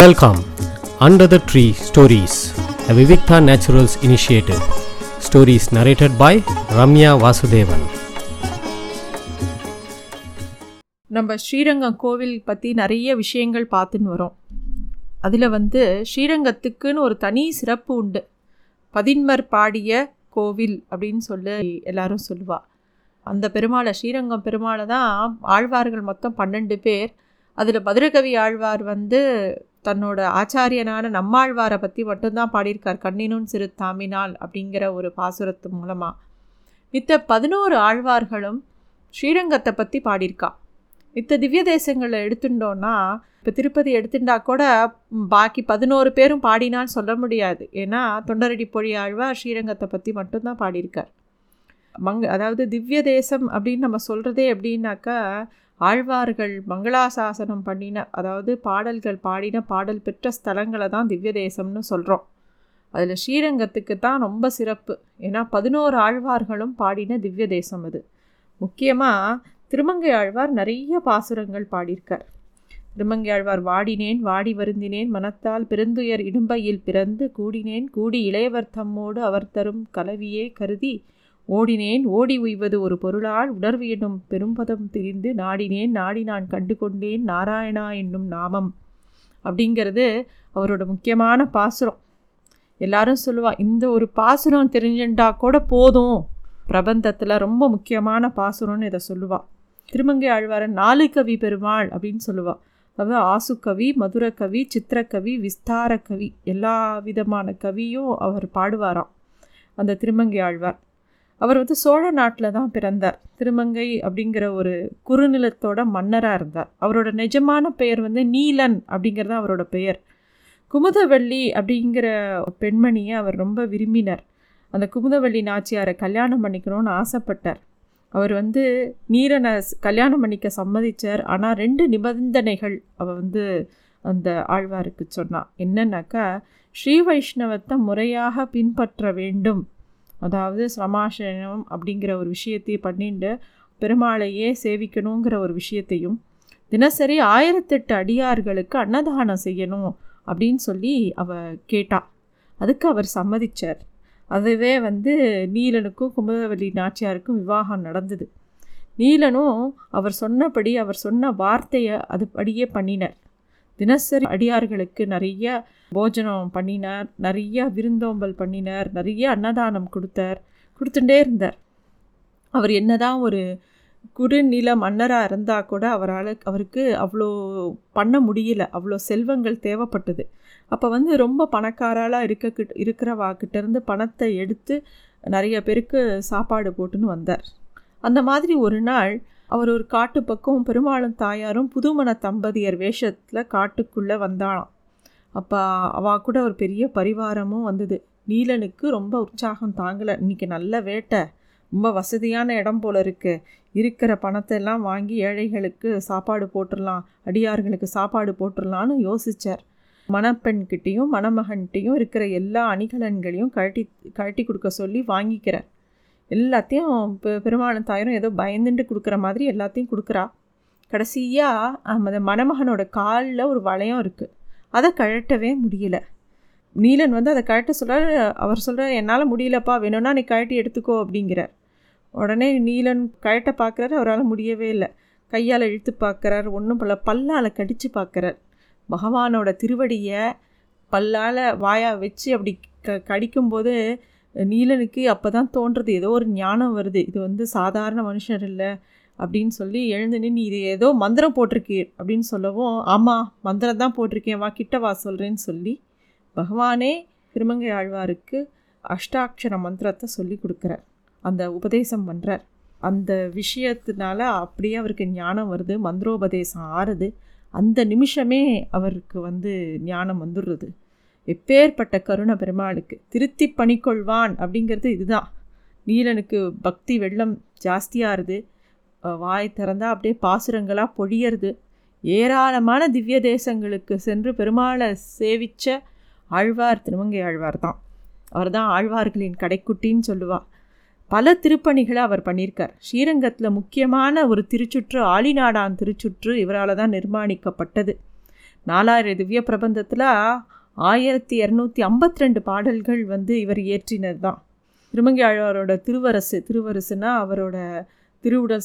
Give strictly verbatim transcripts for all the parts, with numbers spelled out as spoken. Welcome, Under the Tree Stories, a Viviktha Naturals initiative. Stories narrated by Ramya Vasudevan. நம்ம ஸ்ரீரங்கம் கோவில் பற்றி நிறைய விஷயங்கள் பார்த்துன்னு வரோம். அதில் வந்து ஸ்ரீரங்கத்துக்குன்னு ஒரு தனி சிறப்பு உண்டு. பதின்மர் பாடிய கோவில் அப்படின்னு சொல்லி எல்லாரும் சொல்லுவா. அந்த பெருமாளை, ஸ்ரீரங்கம் பெருமாளை தான் ஆழ்வார்கள் மொத்தம் பன்னெண்டு பேர். அதில் மதுரகவி ஆழ்வார் வந்து தன்னோட ஆச்சாரியனான நம்மாழ்வாரை பற்றி மட்டும்தான் பாடியிருக்கார், கண்ணினும் சிறு தாமினால் அப்படிங்கிற ஒரு பாசுரத்து மூலமாக. மித்த பதினோரு ஆழ்வார்களும் ஸ்ரீரங்கத்தை பற்றி பாடியிருக்கா. மித்த திவ்ய தேசங்களை எடுத்துட்டோன்னா, இப்போ திருப்பதி எடுத்துட்டா கூட பாக்கி பதினோரு பேரும் பாடினான்னு சொல்ல முடியாது. ஏன்னா தொண்டரடி பொழி ஆழ்வார் ஸ்ரீரங்கத்தை பற்றி மட்டும்தான் பாடியிருக்கார். மங்க அதாவது திவ்ய தேசம் அப்படின்னு நம்ம சொல்கிறதே எப்படின்னாக்கா, ஆழ்வார்கள் மங்களாசாசனம் பண்ணின, அதாவது பாடல்கள் பாடின, பாடல் பெற்ற ஸ்தலங்களை தான் திவ்ய தேசம்னு சொல்கிறோம். அதில் ஸ்ரீரங்கத்துக்கு தான் ரொம்ப சிறப்பு. ஏன்னா பதினோரு ஆழ்வார்களும் பாடின திவ்ய தேசம் அது. முக்கியமாக திருமங்கை ஆழ்வார் நிறைய பாசுரங்கள் பாடியிருக்கார். திருமங்கை ஆழ்வார் வாடினேன் வாடி வருந்தினேன் மனத்தால் பெருந்துயர் இடும்பையில் பிறந்து கூடினேன் கூடி இளையவர் தம்மோடு அவர் தரும் கலவியே கருதி ஓடினேன் ஓடி உய்வது ஒரு பொருளால் உணர்வு என்னும் பெரும்பதம் திரிந்து நாடினேன் நாடி நான் கண்டு கொண்டேன் நாராயணா என்னும் நாமம் அப்படிங்கிறது அவரோட முக்கியமான பாசுரம். எல்லாரும் சொல்லுவா, இந்த ஒரு பாசுரம் தெரிஞ்சுட்டா கூட போதும், பிரபந்தத்தில் ரொம்ப முக்கியமான பாசுரம்னு இதை சொல்லுவாள். திருமங்கை ஆழ்வாரை நாலு கவி பெருமாள் அப்படின்னு சொல்லுவாள். அதாவது ஆசுக்கவி, மதுரக்கவி, சித்திரக்கவி, விஸ்தாரக்கவி, எல்லா விதமான கவியும் அவர் பாடுவாராம் அந்த திருமங்கை ஆழ்வார். அவர் வந்து சோழ நாட்டில் தான் பிறந்தார். திருமங்கை அப்படிங்கிற ஒரு குறுநிலத்தோட மன்னராக இருந்தார். அவரோட நிஜமான பெயர் வந்து நீலன் அப்படிங்கிறது அவரோட பெயர். குமுதவள்ளி அப்படிங்கிற பெண்மணியை அவர் ரொம்ப விரும்பினார். அந்த குமுதவள்ளி நாச்சியாரை கல்யாணம் பண்ணிக்கணும்னு ஆசைப்பட்டார். அவர் வந்து நீலனை கல்யாணம் பண்ணிக்க சம்மதித்தார். ஆனால் ரெண்டு நிபந்தனைகள் அவர் வந்து அந்த ஆழ்வாருக்கு சொன்னார். என்னன்னாக்கா, ஸ்ரீ வைஷ்ணவத்தை முறையாக பின்பற்ற வேண்டும், அதாவது ஸ்ரமாசனம் அப்படிங்கிற ஒரு விஷயத்தையும் பண்ணிட்டு பெருமாளையே சேவிக்கணுங்கிற ஒரு விஷயத்தையும், தினசரி ஆயிரத்தெட்டு அடியார்களுக்கு அன்னதானம் செய்யணும் அப்படின்னு சொல்லி அவ கேட்டா. அதுக்கு அவர் சம்மதித்தார். அதுவே வந்து நீலனுக்கும் குமுதவள்ளி நாச்சியாருக்கும் விவாகம் நடந்தது. நீலனும் அவர் சொன்னபடி, அவர் சொன்ன வார்த்தையை அதுபடியே பண்ணினார். தினசரி அடியார்களுக்கு நிறைய போஜனம் பண்ணினார், நிறையா விருந்தோம்பல் பண்ணினார், நிறைய அன்னதானம் கொடுத்தார், கொடுத்துட்டே இருந்தார். அவர் என்னதான் ஒரு குறுநில மன்னராக இருந்தால் கூட அவரால் அவருக்கு அவ்வளோ பண்ண முடியல, அவ்வளோ செல்வங்கள் தேவைப்பட்டது. அப்போ வந்து ரொம்ப பணக்காராலாக இருக்க கிட்ட இருக்கிறவாக்கிட்டேருந்து பணத்தை எடுத்து நிறைய பேருக்கு சாப்பாடு போட்டுன்னு வந்தார். அந்த மாதிரி ஒரு நாள் அவர் ஒரு காட்டு பக்கம் பெருமாளும் தாயாரும் புதுமண தம்பதியர் வேஷத்தில் காட்டுக்குள்ளே வந்தாளாம். அப்போ அவள் கூட ஒரு பெரிய பரிவாரமும் வந்தது. நீலனுக்கு ரொம்ப உற்சாகம் தாங்கலை. இன்றைக்கி நல்ல வேட்டை, ரொம்ப வசதியான இடம் போல் இருக்குது, இருக்கிற பணத்தை எல்லாம் வாங்கி ஏழைகளுக்கு சாப்பாடு போட்டுடலாம், அடியார்களுக்கு சாப்பாடு போட்டுடலான்னு யோசித்தார். மணப்பெண்கிட்டையும் மணமகன்கிட்டையும் இருக்கிற எல்லா அணிகலன்களையும் கழட்டி கழட்டி கொடுக்க சொல்லி வாங்கிக்கிறார். எல்லாத்தையும் பெ பெருமாளும் தாயாரும் ஏதோ பயந்துட்டு கொடுக்குற மாதிரி எல்லாத்தையும் கொடுக்குறா. கடைசியாக அந்த மணமகனோட காலில் ஒரு வளையம் இருக்குது, அதை கழட்டவே முடியலை. நீலன் வந்து அதை கழட்ட சொல்கிறார். அவர் சொல்கிறார், என்னால் முடியலப்பா, வேணும்னா நீ கழட்டி எடுத்துக்கோ அப்படிங்கிறார். உடனே நீலன் கழட்ட பார்க்குறாரு, அவரால் முடியவே இல்லை. கையால் இழுத்து பார்க்குறார், ஒன்றும் பல்ல பல்லால் கடித்து பார்க்குறார். பகவானோட திருவடியை பல்லால் வாயா வச்சு அப்படி க கடிக்கும்போது நீலனுக்கு அப்போ தான் தோன்றுறது, ஏதோ ஒரு ஞானம் வருது, இது வந்து சாதாரண மனுஷர் இல்லை அப்படின்னு சொல்லி எழுந்து நின்று, இது ஏதோ மந்திரம் போட்டிருக்கீர் அப்படின்னு சொல்லவும், ஆமாம் மந்திரம் தான் போட்டிருக்கேன், வா கிட்ட வா சொல்கிறேன்னு சொல்லி பகவானே திருமங்கை ஆழ்வாருக்கு அஷ்டாட்சர மந்திரத்தை சொல்லி கொடுக்குறார், அந்த உபதேசம் பண்ணுறார். அந்த விஷயத்தினால அப்படியே அவருக்கு ஞானம் வருது, மந்திரோபதேசம் ஆறுது. அந்த நிமிஷமே அவருக்கு வந்து ஞானம் வந்துடுறது. எப்பேற்பட்ட கருணை பெருமாளுக்கு! திருத்தி பணிக்கொள்வான் அப்படிங்கிறது இதுதான். நீலனுக்கு பக்தி வெள்ளம் ஜாஸ்தியாகிறது, வாய் திறந்தால் அப்படியே பாசுரங்களாக பொழியறது. ஏராளமான திவ்ய தேசங்களுக்கு சென்று பெருமாளை சேவித்த ஆழ்வார் திருமங்கை ஆழ்வார் தான். அவர் தான் ஆழ்வார்களின் கடைக்குட்டின்னு சொல்லுவாள். பல திருப்பணிகளை அவர் பண்ணியிருக்கார். ஸ்ரீரங்கத்தில் முக்கியமான ஒரு திருச்சுற்று ஆழிநாடான் திருச்சுற்று இவரால் தான் நிர்மாணிக்கப்பட்டது. நாலாயிர திவ்ய பிரபந்தத்தில் ஆயிரத்தி இரநூத்தி ஐம்பத்தி ரெண்டு பாடல்கள் வந்து இவர் இயற்றினது தான். திருமங்கை ஆழ்வாரோட திருவரசு திருவரசுனா அவரோட திருவுடல்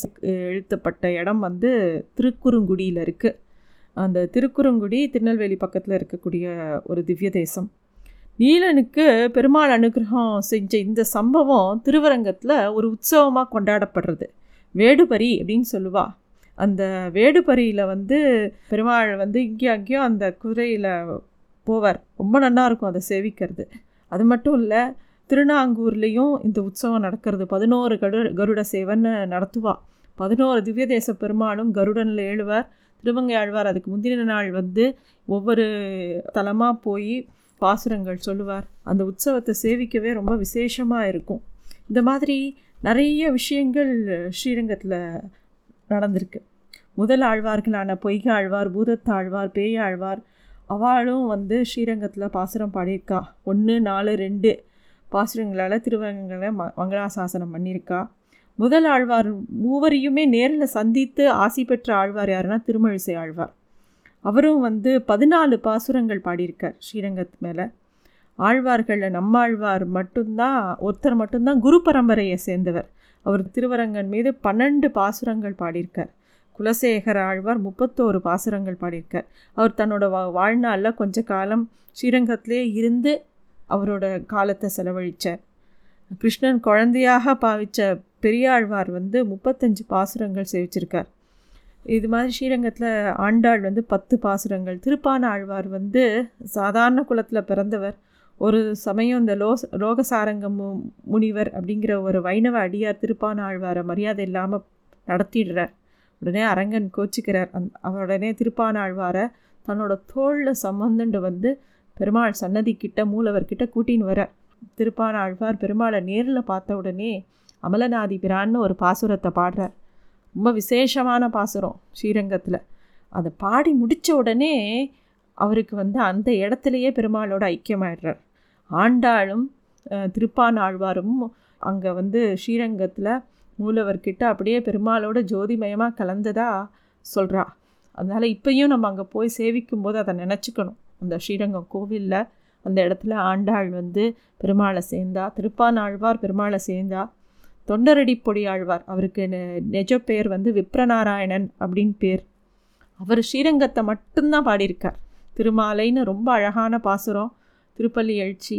எழுத்தப்பட்ட இடம் வந்து திருக்குறுங்குடியில் இருக்குது. அந்த திருக்குறுங்குடி திருநெல்வேலி பக்கத்தில் இருக்கக்கூடிய ஒரு திவ்ய தேசம். நீலனுக்கு பெருமாள் அனுகிரகம் செஞ்ச இந்த சம்பவம் திருவரங்கத்தில் ஒரு உற்சவமாக கொண்டாடப்படுறது. வேடுபரி அப்படின்னு சொல்லுவா. அந்த வேடுபரியில் வந்து பெருமாள் வந்து இங்கேயும் அங்கேயும் அந்த குதிரையில் போவார். ரொம்ப நல்லா இருக்கும் அதை சேவிக்கிறது. அது மட்டும் இல்லை, திருநாங்கூர்லேயும் இந்த உற்சவம் நடக்கிறது. பதினோரு கரு கருட சேவன்னு நடத்துவா. பதினோரு திவ்ய தேச பெருமாளும் கருடனில் ஏழுவார். திருமங்கை ஆழ்வார் அதுக்கு முந்தின நாள் வந்து ஒவ்வொரு தலமாக போய் பாசுரங்கள் சொல்லுவார். அந்த உற்சவத்தை சேவிக்கவே ரொம்ப விசேஷமாக இருக்கும். இந்த மாதிரி நிறைய விஷயங்கள் ஸ்ரீரங்கத்தில் நடந்திருக்கு. முதல் ஆழ்வார்களான பொய்காழ்வார், பூதத்தாழ்வார், பேயாழ்வார் அவளும் வந்து ஸ்ரீரங்கத்தில் பாசுரம் பாடியிருக்கா. ஒன்று நாலு ரெண்டு பாசுரங்களால் திருவரங்களை ம மங்களாசாசனம் பண்ணியிருக்கா. முதல் ஆழ்வார் மூவரையுமே நேரில் சந்தித்து ஆசி பெற்ற ஆழ்வார் யாருன்னா திருமழிசை ஆழ்வார். அவரும் வந்து பதினாலு பாசுரங்கள் பாடியிருக்கார் ஸ்ரீரங்கத்து மேலே. ஆழ்வார்களில் நம்மாழ்வார் மட்டும்தான் ஒருத்தர் மட்டும்தான் குரு பரம்பரையை சேர்ந்தவர். அவர் திருவரங்கன் மீது பன்னெண்டு பாசுரங்கள் பாடியிருக்கார். குலசேகர ஆழ்வார் முப்பத்தோரு பாசுரங்கள் பாடியிருக்கார். அவர் தன்னோட வா வாழ்நாளில் கொஞ்ச காலம் ஸ்ரீரங்கத்திலே இருந்து அவரோட காலத்தை செலவழித்தார். கிருஷ்ணன் குழந்தையாக பாவித்த பெரியாழ்வார் வந்து முப்பத்தஞ்சு பாசுரங்கள் சேவிச்சிருக்கார். இது மாதிரி ஸ்ரீரங்கத்தில் ஆண்டாள் வந்து பத்து பாசுரங்கள். திருப்பான ஆழ்வார் வந்து சாதாரண குலத்தில் பிறந்தவர். ஒரு சமயம் இந்த லோ லோகசாரங்க மு முனிவர் அப்படிங்கிற ஒரு வைணவ அடியார் திருப்பான ஆழ்வாரை மரியாதை இல்லாமல் நடத்திடுறார். உடனே அரங்கன் கோச்சிக்கிறார். அந் அவருடனே திருப்பான ஆழ்வாரை தன்னோட தோளில் சம்மந்துண்டு வந்து பெருமாள் சன்னதிக்கிட்ட மூலவர்கிட்ட கூட்டின்னு வர திருப்பான ஆழ்வார் பெருமாளை நேரில் பார்த்த உடனே அமலநாதி பிரான்னு ஒரு பாசுரத்தை பாடுறார். ரொம்ப விசேஷமான பாசுரம் ஸ்ரீரங்கத்தில். அதை பாடி முடித்த உடனே அவருக்கு வந்து அந்த இடத்துலையே பெருமாளோட ஐக்கியமாயிடுறார். ஆண்டாளும் திருப்பான் ஆழ்வாரும் அங்கே வந்து ஸ்ரீரங்கத்தில் மூலவர்கிட்ட அப்படியே பெருமாளோட ஜோதிமயமாக கலந்ததாக சொல்கிறா. அதனால் இப்போயும் நம்ம அங்கே போய் சேவிக்கும்போது அதை நினச்சிக்கணும். அந்த ஸ்ரீரங்கம் கோவிலில் அந்த இடத்துல ஆண்டாள் வந்து பெருமாளை சேர்ந்தா, திருப்பான் ஆழ்வார் பெருமாளை சேர்ந்தா. தொண்டரடி பொடி ஆழ்வார், அவருக்கு நெஜ பேர் வந்து விப்ரநாராயணன் அப்படின்னு பேர். அவர் ஸ்ரீரங்கத்தை மட்டும்தான் பாடியிருக்கார். திருமாலைன்னு ரொம்ப அழகான பாசுரம், திருப்பள்ளி எழுச்சி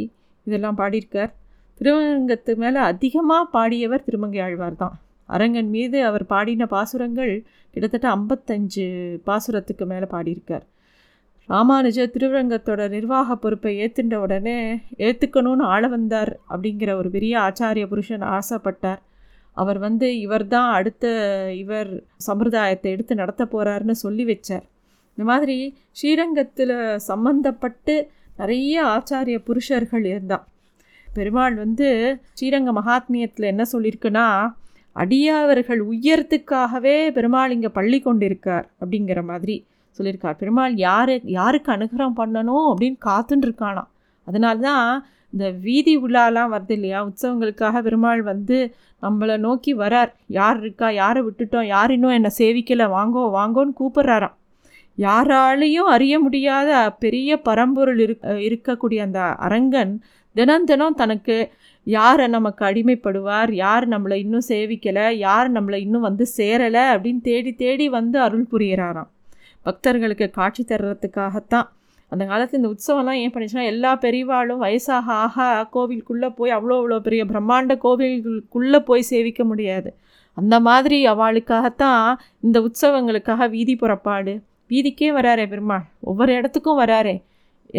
இதெல்லாம் பாடியிருக்கார். திருவரங்கத்து மேலே அதிகமாக பாடியவர் திருமங்கை ஆழ்வார் தான். அரங்கன் மீது அவர் பாடின பாசுரங்கள் கிட்டத்தட்ட ஐம்பத்தஞ்சு பாசுரத்துக்கு மேலே பாடியிருக்கார். ராமானுஜர் திருவரங்கத்தோட நிர்வாக பொறுப்பை ஏற்றுண்ட உடனே ஏற்றுக்கணும்னு ஆள வந்தார் அப்படிங்கிற ஒரு பெரிய ஆச்சாரிய புருஷன் ஆசைப்பட்டார். அவர் வந்து இவர் தான் அடுத்த இவர் சம்பிரதாயத்தை எடுத்து நடத்த போகிறார்னு சொல்லி வச்சார். இந்த மாதிரி ஸ்ரீரங்கத்தில் சம்பந்தப்பட்டு நிறைய ஆச்சாரிய புருஷர்கள் இருந்தார். பெருமாள் வந்து ஸ்ரீரங்க மகாத்மியத்தில் என்ன சொல்லியிருக்குன்னா, அடியாவர்கள் உயர்த்துக்காகவே பெருமாள் இங்கே பள்ளி கொண்டிருக்கார் அப்படிங்கிற மாதிரி சொல்லியிருக்கார். பெருமாள் யாரு யாருக்கு அனுகிரகம் பண்ணணும் அப்படின்னு காத்துட்டுருக்கானா. அதனால தான் இந்த வீதி உலாலாம் வருது இல்லையா, உற்சவங்களுக்காக பெருமாள் வந்து நம்மளை நோக்கி வரார். யார் இருக்கா, யாரை விட்டுட்டோம், யார் இன்னும் என்னை சேவிக்கலை, வாங்கோ வாங்கோன்னு கூப்பிட்றாராம். யாராலையும் அறிய முடியாத பெரிய பரம்பொருள் இருக்க இருக்கக்கூடிய அந்த அரங்கன் தினம் தினம் தனக்கு யாரை நமக்கு அடிமைப்படுவார், யார் நம்மளை இன்னும் சேவிக்கலை, யார் நம்மளை இன்னும் வந்து சேரலை அப்படின்னு தேடி தேடி வந்து அருள் புரிகிறாராம். பக்தர்களுக்கு காட்சி தர்றதுக்காகத்தான் அந்த காலத்தில் இந்த உற்சவம்லாம் ஏன் பண்ணிச்சுன்னா, எல்லா பெரியவாளும் வயசாக ஆக கோவிலுக்குள்ளே போய் அவ்வளோ அவ்வளோ பெரிய பிரம்மாண்ட கோவிலுக்குள்ளே போய் சேவிக்க முடியாது. அந்த மாதிரி அவளுக்காகத்தான் இந்த உற்சவங்களுக்காக வீதி புறப்பாடு. வீதிக்கே வராரே பெருமாள், ஒவ்வொரு இடத்துக்கும் வராரே.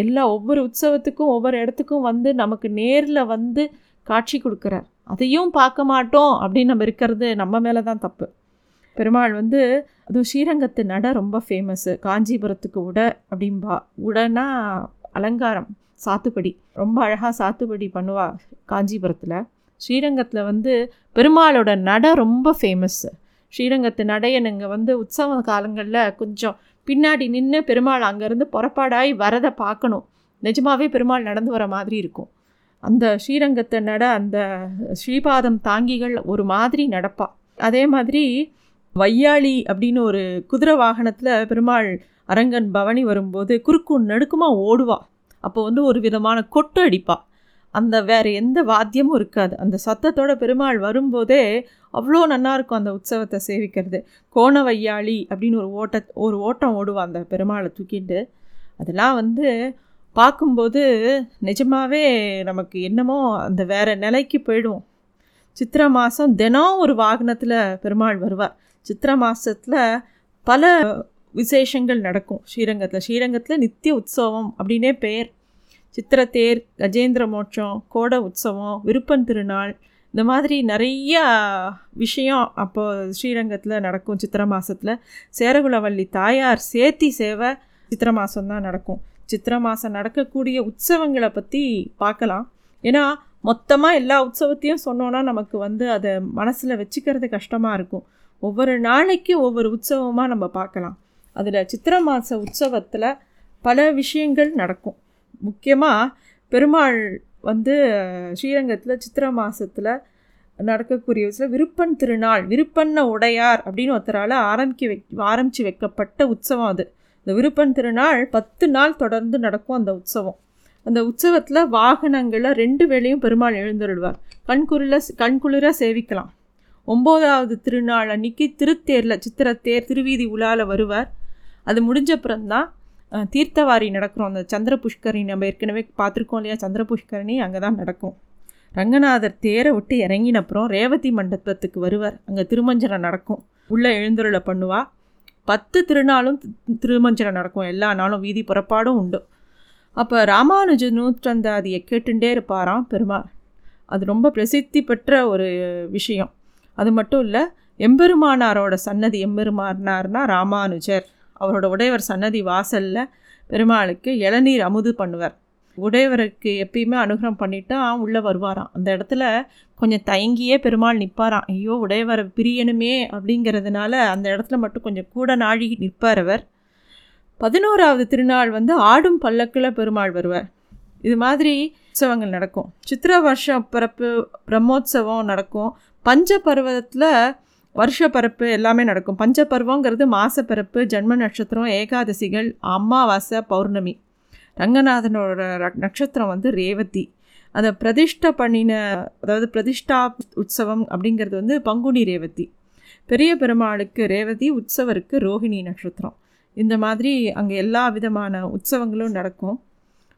எல்லா ஒவ்வொரு உற்சவத்துக்கும் ஒவ்வொரு இடத்துக்கும் வந்து நமக்கு நேரில் வந்து காட்சி கொடுக்குறார். அதையும் பார்க்க மாட்டோம் அப்படின்னு நம்ம இருக்கிறது நம்ம மேலே தான் தப்பு. பெருமாள் வந்து அதுவும் ஸ்ரீரங்கத்து நடை ரொம்ப ஃபேமஸ்ஸு. காஞ்சிபுரத்துக்கு உடை அப்படின்பா. உடைனா அலங்காரம், சாத்துப்படி. ரொம்ப அழகாக சாத்துப்படி பண்ணுவா காஞ்சிபுரத்தில். ஸ்ரீரங்கத்தில் வந்து பெருமாளோட நடை ரொம்ப ஃபேமஸ்ஸு. ஸ்ரீரங்கத்து நடைய நீங்கள் வந்து உற்சவ காலங்களில் கொஞ்சம் பின்னாடி நின்று பெருமாள் அங்கேருந்து புறப்பாடாகி வரதை பார்க்கணும். நிஜமாகவே பெருமாள் நடந்து வர மாதிரி இருக்கும். அந்த ஸ்ரீரங்கத்து நட அந்த ஸ்ரீபாதம் தாங்கிகள் ஒரு மாதிரி நடப்பா. அதே மாதிரி வையாளி அப்படின்னு ஒரு குதிரை வாகனத்தில் பெருமாள் அரங்கன் பவனி வரும்போது குறுக்கும் நடுக்குமாக ஓடுவா. அப்போ வந்து ஒரு விதமான கொட்டு அடிப்பா. அந்த வேறு எந்த வாத்தியமும் இருக்காது. அந்த சத்தத்தோட பெருமாள் வரும்போதே அவ்வளோ நல்லாயிருக்கும் அந்த உற்சவத்தை சேவிக்கிறது. கோண வையாளி அப்படின்னு ஒரு ஓட்ட ஒரு ஓட்டம் ஓடுவா அந்த பெருமாளை தூக்கிட்டு. அதெல்லாம் வந்து பார்க்கும்போது நிஜமாகவே நமக்கு என்னமோ அந்த வேறு நிலைக்கு போயிடுவோம். சித்திர மாதம் தினம் ஒரு வாகனத்தில் பெருமாள் வருவார். சித்திர மாதத்தில் பல விசேஷங்கள் நடக்கும் ஸ்ரீரங்கத்தில். ஸ்ரீரங்கத்தில் நித்திய உற்சவம் அப்படின்னே பெயர். சித்திர தேர், கஜேந்திர மோட்சம், கோட உற்சவம், விருப்பன் திருநாள், இந்த மாதிரி நிறைய விஷயம் அப்போது ஸ்ரீரங்கத்தில் நடக்கும். சித்திர மாதத்தில் சேரகுலவள்ளி தாயார் சேத்தி சேவை சித்திர மாதம்தான் நடக்கும். சித்திர மாதம் நடக்கக்கூடிய உற்சவங்களை பற்றி பார்க்கலாம். ஏன்னா மொத்தமாக எல்லா உற்சவத்தையும் சொன்னோன்னா நமக்கு வந்து அதை மனசில் வச்சுக்கிறது கஷ்டமாக இருக்கும். ஒவ்வொரு நாளைக்கு ஒவ்வொரு உற்சவமாக நம்ம பார்க்கலாம். அதில் சித்திர மாத உற்சவத்தில் பல விஷயங்கள் நடக்கும். முக்கியமாக பெருமாள் வந்து ஸ்ரீரங்கத்தில் சித்திர மாதத்தில் நடக்கக்கூடிய சில விருப்பன் திருநாள், விருப்பன்ன உடையார் அப்படின்னு ஒருத்தரால் ஆரம்பிக்க வை ஆரம்பித்து வைக்கப்பட்ட உற்சவம் அது. இந்த விருப்பன் திருநாள் பத்து நாள் தொடர்ந்து நடக்கும் அந்த உற்சவம். அந்த உற்சவத்தில் வாகனங்களில் ரெண்டு வேளையும் பெருமாள் எழுந்தருள்வார். கண்குறில கண்குளிர சேவிக்கலாம். ஒம்போதாவது திருநாள் அன்றைக்கி திருத்தேரில், சித்திரத்தேர் திருவீதி உலாவில் வருவார். அது முடிஞ்சப்புறந்தான் தீர்த்தவாரி நடக்கிறோம். அந்த சந்திர புஷ்கரணி நம்ம ஏற்கனவே பார்த்துருக்கோம் இல்லையா? சந்திர புஷ்கரணி அங்கே தான் நடக்கும். ரங்கநாதர் தேரை விட்டு இறங்கினப்புறம் ரேவதி மண்டபத்துக்கு வருவார். அங்கே திருமஞ்சனை நடக்கும், உள்ளே எழுந்தருளை பண்ணுவா. பத்து திருநாளும் திருமஞ்சனை நடக்கும். எல்லா நாளும் வீதி புறப்பாடும் உண்டு. அப்போ ராமானுஜ நூற்றந்தாதியை கேட்டுகிட்டே இருப்பாராம் பெருமாள். அது ரொம்ப பிரசித்தி பெற்ற ஒரு விஷயம். அது மட்டும் இல்லை, எம்பெருமானாரோட சன்னதி, எம்பெருமானார்னா ராமானுஜர், அவரோட உடையவர் சன்னதி வாசலில் பெருமாளுக்கு இளநீர் அமுது பண்ணுவார். உடையவருக்கு எப்பயுமே அனுகிரகம் பண்ணிவிட்டு அவன் உள்ளே வருவாராம். அந்த இடத்துல கொஞ்சம் தயங்கியே பெருமாள் நிற்பாராம். ஐயோ உடையவரை பிரியணுமே அப்படிங்கிறதுனால அந்த இடத்துல மட்டும் கொஞ்சம் கூட நாழி நிற்பார் அவர். பதினோராவது திருநாள் வந்து ஆடும் பல்லக்கில் பெருமாள் வருவார். இது மாதிரி உற்சவங்கள் நடக்கும். சித்திர வருஷ பிறப்பு பிரம்மோத்சவம் நடக்கும். பஞ்ச பருவத்தில் வருஷப்பரப்பு எல்லாமே நடக்கும். பஞ்ச பருவங்கிறது மாசப்பரப்பு, ஜன்ம நட்சத்திரம், ஏகாதசிகள், அமாவாசை, பௌர்ணமி. ரங்கநாதனோட நட்சத்திரம் வந்து ரேவதி. அதை பிரதிஷ்டை பண்ணின, அதாவது பிரதிஷ்டா உற்சவம் அப்படிங்கிறது வந்து பங்குனி ரேவதி. பெரிய பெருமாளுக்கு ரேவதி, உற்சவருக்கு ரோஹிணி நட்சத்திரம். இந்த மாதிரி அங்கே எல்லா விதமான உற்சவங்களும் நடக்கும்.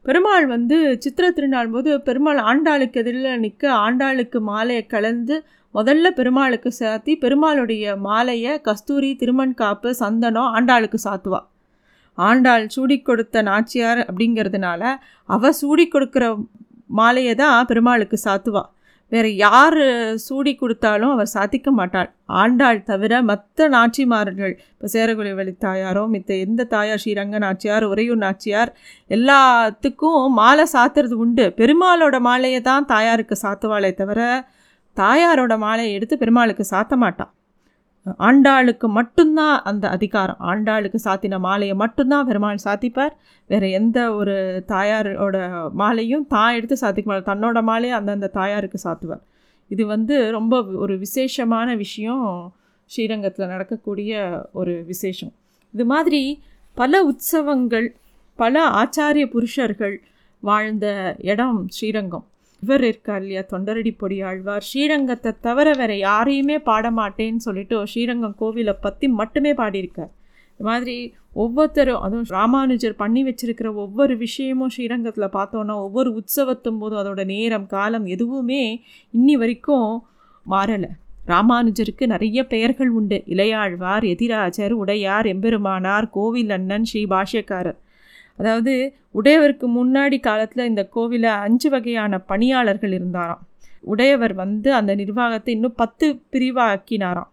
பெருமாள் வந்து சித்திர திருநாள் போது பெருமாள் ஆண்டாளுக்கு எதிரில் நிற்க ஆண்டாளுக்கு மாலையை கலந்து முதல்ல பெருமாளுக்கு சாத்தி, பெருமாளுடைய மாலையை கஸ்தூரி, திருமண் காப்பு, சந்தனம் ஆண்டாளுக்கு சாத்துவா. ஆண்டாள் சூடி கொடுத்த நாச்சியார் அப்படிங்கிறதுனால அவள் சூடி கொடுக்குற மாலையை தான் பெருமாளுக்கு சாத்துவா. வேறு யார் சூடி கொடுத்தாலும் அவர் சாத்திக்க மாட்டாள். ஆண்டாள் தவிர மற்ற நாச்சிமார்கள், இப்போ சேரகுலவள்ளி தாயாரோ மித்த எந்த தாயார், ஸ்ரீரங்க நாச்சியார், உறையூர் நாச்சியார், எல்லாத்துக்கும் மாலை சாத்துறது உண்டு. பெருமாளோட மாலையை தான் தாயாருக்கு சாத்துவாளே தவிர தாயாரோட மாலையை எடுத்து பெருமாளுக்கு சாத்த மாட்டாள். ஆண்டாளுக்கு மட்டும்தான் அந்த அதிகாரம். ஆண்டாளுக்கு சாத்தின மாலையை மட்டும்தான் பெருமாள் சாத்திப்பார். வேறு எந்த ஒரு தாயாரோட மாலையும் தான் எடுத்து சாத்திக்க மாட்டார். தன்னோட மாலையை அந்தந்த தாயாருக்கு சாத்துவார். இது வந்து ரொம்ப ஒரு விசேஷமான விஷயம். ஸ்ரீரங்கத்தில் நடக்கக்கூடிய ஒரு விசேஷம். இது மாதிரி பல உற்சவங்கள், பல ஆச்சாரிய புருஷர்கள் வாழ்ந்த இடம் ஸ்ரீரங்கம். இவர் இருக்கார் இல்லையா, தொண்டரடி பொடி ஆழ்வார், ஸ்ரீரங்கத்தை தவிர வேறு யாரையுமே பாடமாட்டேன்னு சொல்லிட்டு ஸ்ரீரங்கம் கோவிலை பற்றி மட்டுமே பாடியிருக்கார். இது மாதிரி ஒவ்வொருத்தரும், அதுவும் ராமானுஜர் பண்ணி வச்சிருக்கிற ஒவ்வொரு விஷயமும் ஸ்ரீரங்கத்தில் பார்த்தோன்னா ஒவ்வொரு உற்சவத்தும் போதும் அதோட நேரம், காலம் எதுவுமே இன்னி வரைக்கும் மாறலை. ராமானுஜருக்கு நிறைய பெயர்கள் உண்டு. இளையாழ்வார், எதிராஜர், உடையார், எம்பெருமானார், கோவில் அண்ணன், ஸ்ரீ பாஷ்யக்காரர். அதாவது உடையவருக்கு முன்னாடி காலத்தில் இந்த கோவிலை அஞ்சு வகையான பணியாளர்கள் இருந்தாராம். உடையவர் வந்து அந்த நிர்வாகத்தை இன்னும் பத்து பிரிவாக்கினாராம்.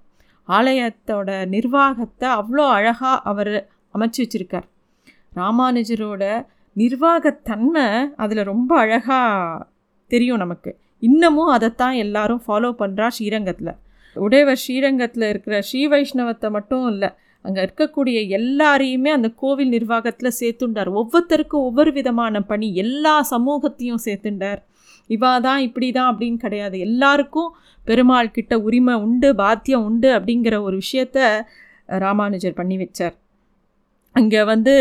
ஆலயத்தோட நிர்வாகத்தை அவ்வளோ அழகாக அவர் அமைச்சு வச்சுருக்கார். ராமானுஜரோட நிர்வாகத்தன்மை அதில் ரொம்ப அழகாக தெரியும் நமக்கு. இன்னமும் அதைத்தான் எல்லாரும் ஃபாலோ பண்ணுறா ஸ்ரீரங்கத்தில். உடையவர் ஸ்ரீரங்கத்தில் இருக்கிற ஸ்ரீ வைஷ்ணவத்தை மட்டும் இல்லை, அங்கே இருக்கக்கூடிய எல்லாரையுமே அந்த கோவில் நிர்வாகத்தில் சேர்த்துண்டார். ஒவ்வொருத்தருக்கும் ஒவ்வொரு விதமான பணி, எல்லா சமூகத்தையும் சேர்த்துண்டார். இவா தான் இப்படி தான் அப்படின்னு கிடையாது. எல்லாருக்கும் பெருமாள் கிட்ட உரிமை உண்டு, பாத்தியம் உண்டு அப்படிங்கிற ஒரு விஷயத்த ராமானுஜர் பண்ணி வச்சார். அங்கே வந்து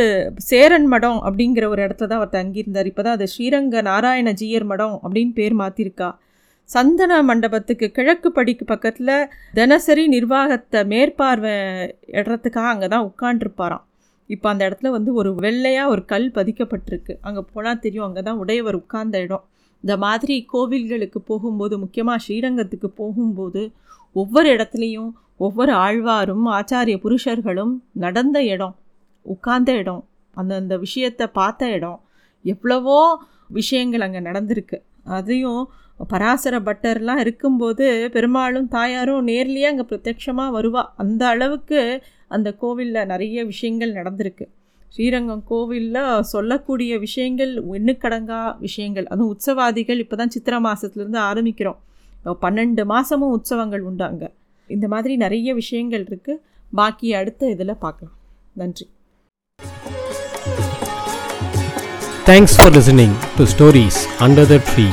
சேரன் மடம் அப்படிங்கிற ஒரு இடத்துல தான் அவர் தங்கியிருந்தார். இப்போ தான் அது ஸ்ரீரங்க நாராயண ஜீயர் மடம் அப்படின்னு பேர் மாற்றிருக்கா. சந்தன மண்டபத்துக்கு கிழக்கு படிக்கு பக்கத்தில் தினசரி நிர்வாகத்தை மேற்பார்வை இடத்துக்காக அங்கே தான் உட்காண்டிருப்பாராம். இப்போ அந்த இடத்துல வந்து ஒரு வெள்ளையாக ஒரு கல் பதிக்கப்பட்டிருக்கு. அங்கே போனால் தெரியும் அங்கே தான் உடையவர் உட்கார்ந்த இடம். இந்த மாதிரி கோவில்களுக்கு போகும்போது, முக்கியமாக ஸ்ரீரங்கத்துக்கு போகும்போது, ஒவ்வொரு இடத்துலையும் ஒவ்வொரு ஆழ்வாரும் ஆச்சாரிய புருஷர்களும் நடந்த இடம், உட்கார்ந்த இடம், அந்தந்த விஷயத்தை பார்த்த இடம், எவ்வளவோ விஷயங்கள் அங்கே நடந்திருக்கு. அதையும் பராசர பட்டர்லாம் இருக்கும்போது பெருமாளும் தாயாரும் நேர்லேயே அங்கே பிரத்யட்சமாக வருவா. அந்த அளவுக்கு அந்த கோவிலில் நிறைய விஷயங்கள் நடந்திருக்கு. ஸ்ரீரங்கம் கோவிலில் சொல்லக்கூடிய விஷயங்கள் எண்ணுக்கடங்கா விஷயங்கள். அதுவும் உற்சவாதிகள் இப்போ தான் சித்திரை மாதத்துலேருந்து ஆரம்பிக்கிறோம். பன்னெண்டு மாதமும் உற்சவங்கள் உண்டாங்க. இந்த மாதிரி நிறைய விஷயங்கள் இருக்குது. பாக்கி அடுத்த இதில் பார்க்கலாம். நன்றி. Thanks for listening to Stories Under the Tree,